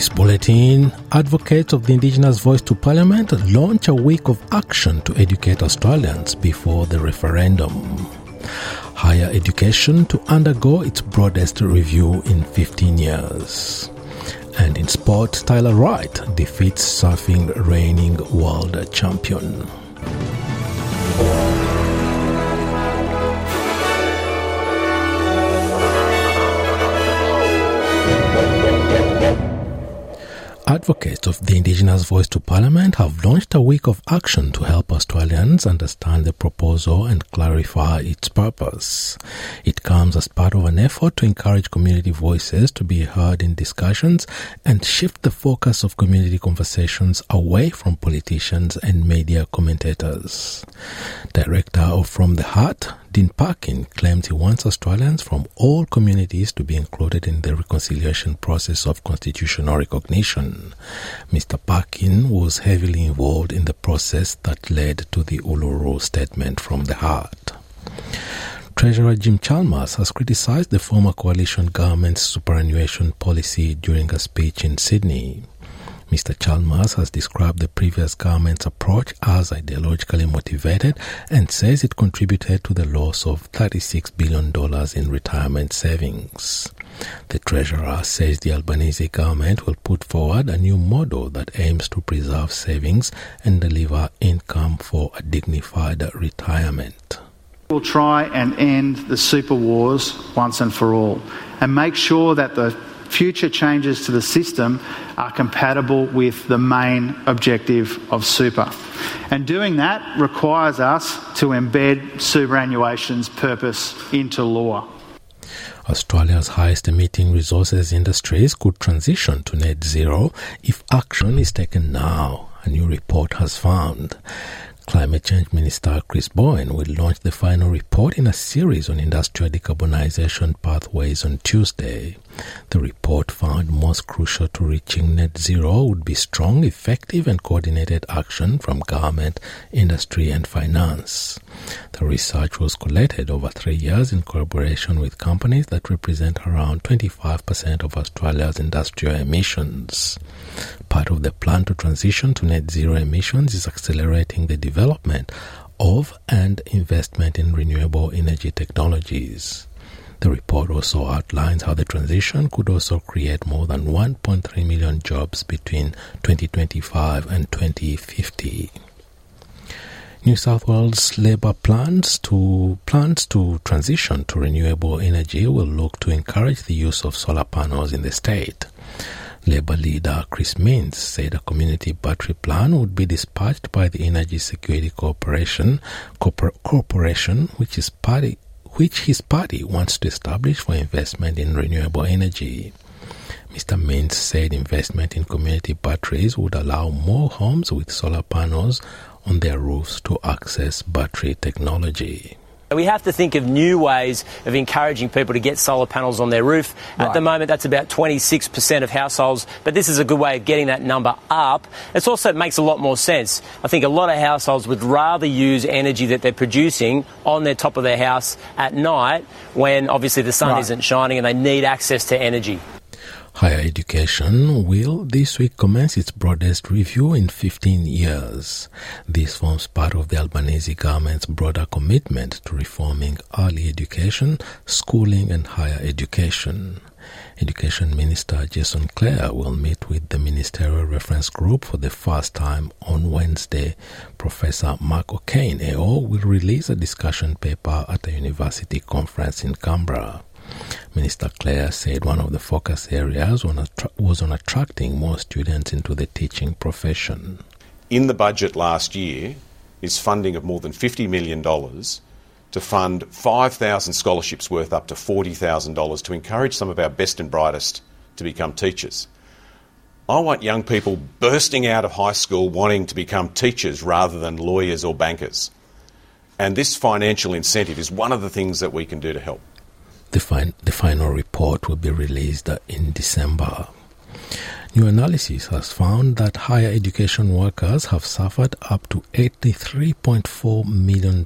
this bulletin, advocates of the Indigenous Voice to Parliament launch a week of action to educate Australians before the referendum. Higher education to undergo its broadest review in 15 years. And in sport, Tyler Wright defeats surfing reigning world champion. Advocates of the Indigenous Voice to Parliament have launched a week of action to help Australians understand the proposal and clarify its purpose. It comes as part of an effort to encourage community voices to be heard in discussions and shift the focus of community conversations away from politicians and media commentators. Director of From the Heart, Dean Parkin, claims he wants Australians from all communities to be included in the reconciliation process of constitutional recognition. Mr. Parkin was heavily involved in the process that led to the Uluru Statement from the Heart. Treasurer Jim Chalmers has criticised the former coalition government's superannuation policy during a speech in Sydney. Mr. Chalmers has described the previous government's approach as ideologically motivated and says it contributed to the loss of $36 billion in retirement savings. The Treasurer says the Albanese government will put forward a new model that aims to preserve savings and deliver income for a dignified retirement. We'll try and end the super wars once and for all and make sure that the future changes to the system are compatible with the main objective of super. And doing that requires us to embed superannuation's purpose into law. Australia's highest emitting resources industries could transition to net zero if action is taken now, a new report has found. Climate Change Minister Chris Bowen will launch the final report in a series on industrial decarbonisation pathways on Tuesday. The report found most crucial to reaching net zero would be strong, effective and coordinated action from government, industry and finance. The research was collated over 3 years in collaboration with companies that represent around 25% of Australia's industrial emissions. Part of the plan to transition to net zero emissions is accelerating the development of and investment in renewable energy technologies. The report also outlines how the transition could also create more than 1.3 million jobs between 2025 and 2050. New South Wales Labor plans to transition to renewable energy will look to encourage the use of solar panels in the state. Labour leader Chris Minns said a community battery plan would be dispatched by the Energy Security Corporation, which his party wants to establish for investment in renewable energy. Mr. Minns said investment in community batteries would allow more homes with solar panels on their roofs to access battery technology. We have to think of new ways of encouraging people to get solar panels on their roof. Right. At the moment, that's about 26% of households, but this is a good way of getting that number up. It also makes a lot more sense. I think a lot of households would rather use energy that they're producing on their top of their house at night when obviously the sun isn't shining and they need access to energy. Higher education will this week commence its broadest review in 15 years. This forms part of the Albanese government's broader commitment to reforming early education, schooling and higher education. Education Minister Jason Clare will meet with the Ministerial Reference Group for the first time on Wednesday. Professor Mark O'Kane AO will release a discussion paper at a university conference in Canberra. Minister Clare said one of the focus areas was on attracting more students into the teaching profession. In the budget last year is funding of more than $50 million to fund 5,000 scholarships worth up to $40,000 to encourage some of our best and brightest to become teachers. I want young people bursting out of high school wanting to become teachers rather than lawyers or bankers. And this financial incentive is one of the things that we can do to help. The final report will be released in December. New analysis has found that higher education workers have suffered up to $83.4 million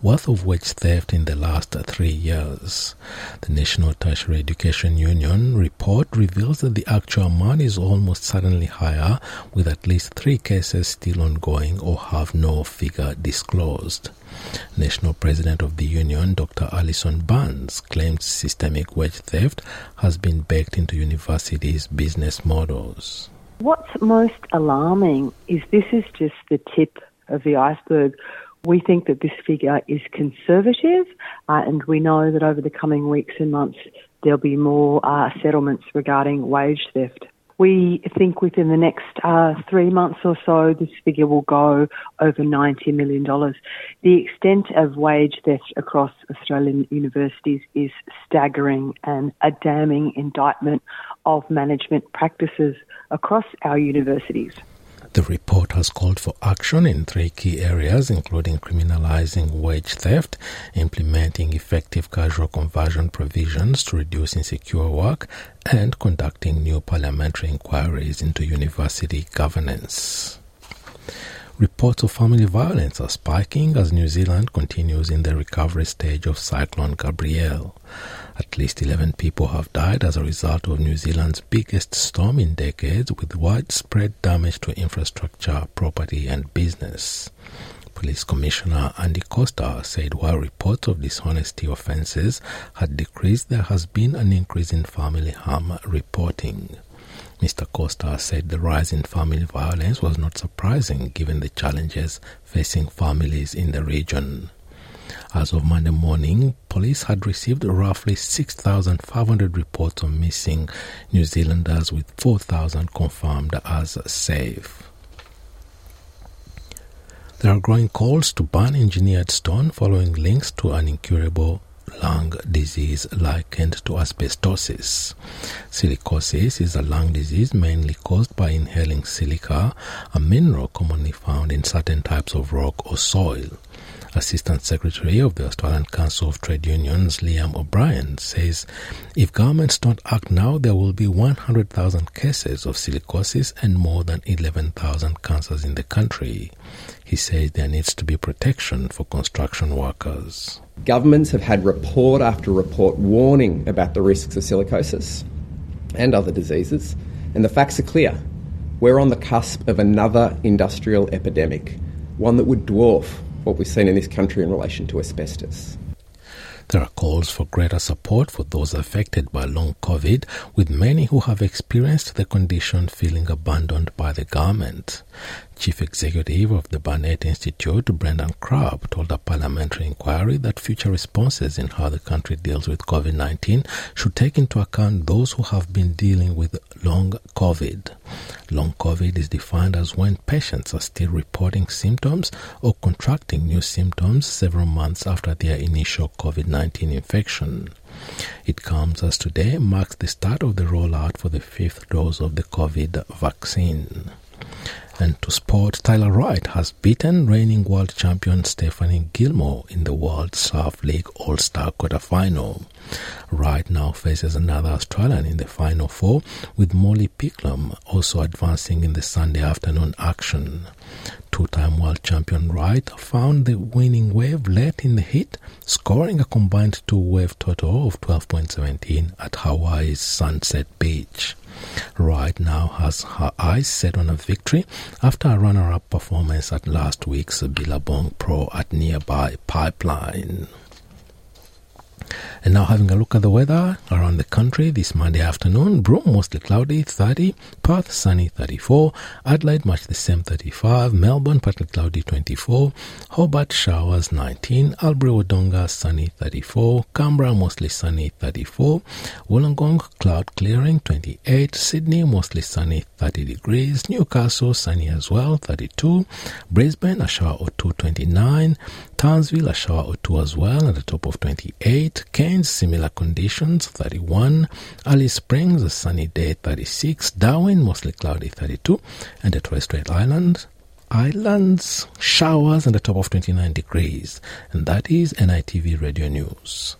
worth of wage theft in the last 3 years. The National Tertiary Education Union report reveals that the actual amount is almost certainly higher, with at least 3 cases still ongoing or have no figure disclosed. National President of the Union, Dr. Alison Barnes, claimed systemic wage theft has been baked into universities' business models. What's most alarming is this is just the tip of the iceberg. We think that this figure is conservative, and we know that over the coming weeks and months there'll be more settlements regarding wage theft. We think within the next 3 months or so, this figure will go over $90 million. The extent of wage theft across Australian universities is staggering and a damning indictment of management practices across our universities. The report has called for action in 3 key areas, including criminalising wage theft, implementing effective casual conversion provisions to reduce insecure work, and conducting new parliamentary inquiries into university governance. Reports of family violence are spiking as New Zealand continues in the recovery stage of Cyclone Gabrielle. At least 11 people have died as a result of New Zealand's biggest storm in decades, with widespread damage to infrastructure, property and business. Police Commissioner Andy Costa said while reports of dishonesty offences had decreased, there has been an increase in family harm reporting. Mr. Costa said the rise in family violence was not surprising given the challenges facing families in the region. As of Monday morning, police had received roughly 6,500 reports of missing New Zealanders, with 4,000 confirmed as safe. There are growing calls to ban engineered stone following links to an incurable lung disease likened to asbestosis. Silicosis is a lung disease mainly caused by inhaling silica, a mineral commonly found in certain types of rock or soil. Assistant Secretary of the Australian Council of Trade Unions, Liam O'Brien, says if governments don't act now, there will be 100,000 cases of silicosis and more than 11,000 cancers in the country. He says there needs to be protection for construction workers. Governments have had report after report warning about the risks of silicosis and other diseases, and the facts are clear. We're on the cusp of another industrial epidemic, one that would dwarf what we've seen in this country in relation to asbestos. There are calls for greater support for those affected by long COVID, with many who have experienced the condition feeling abandoned by the government. Chief Executive of the Barnett Institute, Brendan Crabbe, told a parliamentary inquiry that future responses in how the country deals with COVID-19 should take into account those who have been dealing with long COVID. Long COVID is defined as when patients are still reporting symptoms or contracting new symptoms several months after their initial COVID-19 infection. It comes as today marks the start of the rollout for the 5th dose of the COVID vaccine. And to sport, Tyler Wright has beaten reigning world champion Stephanie Gilmore in the World Surf League All-Star quarterfinal. Wright now faces another Australian in the Final Four, with Molly Picklum also advancing in the Sunday afternoon action. Two-time world champion Wright found the winning wave late in the heat, scoring a combined 2-wave total of 12.17 at Hawaii's Sunset Beach. Wright now has her eyes set on a victory after a runner-up performance at last week's Billabong Pro at nearby Pipeline. And now having a look at the weather around the country this Monday afternoon. Broome mostly cloudy, 30. Perth sunny, 34. Adelaide much the same, 35. Melbourne partly cloudy, 24. Hobart showers, 19. Albury Wodonga sunny, 34. Canberra mostly sunny, 34. Wollongong cloud clearing, 28. Sydney mostly sunny, 30 degrees. Newcastle sunny as well, 32. Brisbane a shower or 2, 29. Townsville a shower or 2 as well at the top of 28. Cairns, similar conditions, 31. Alice Springs, a sunny day, 36. Darwin, mostly cloudy, 32. And the Torres Strait Islands, showers and a top of 29 degrees. And that is NITV Radio News.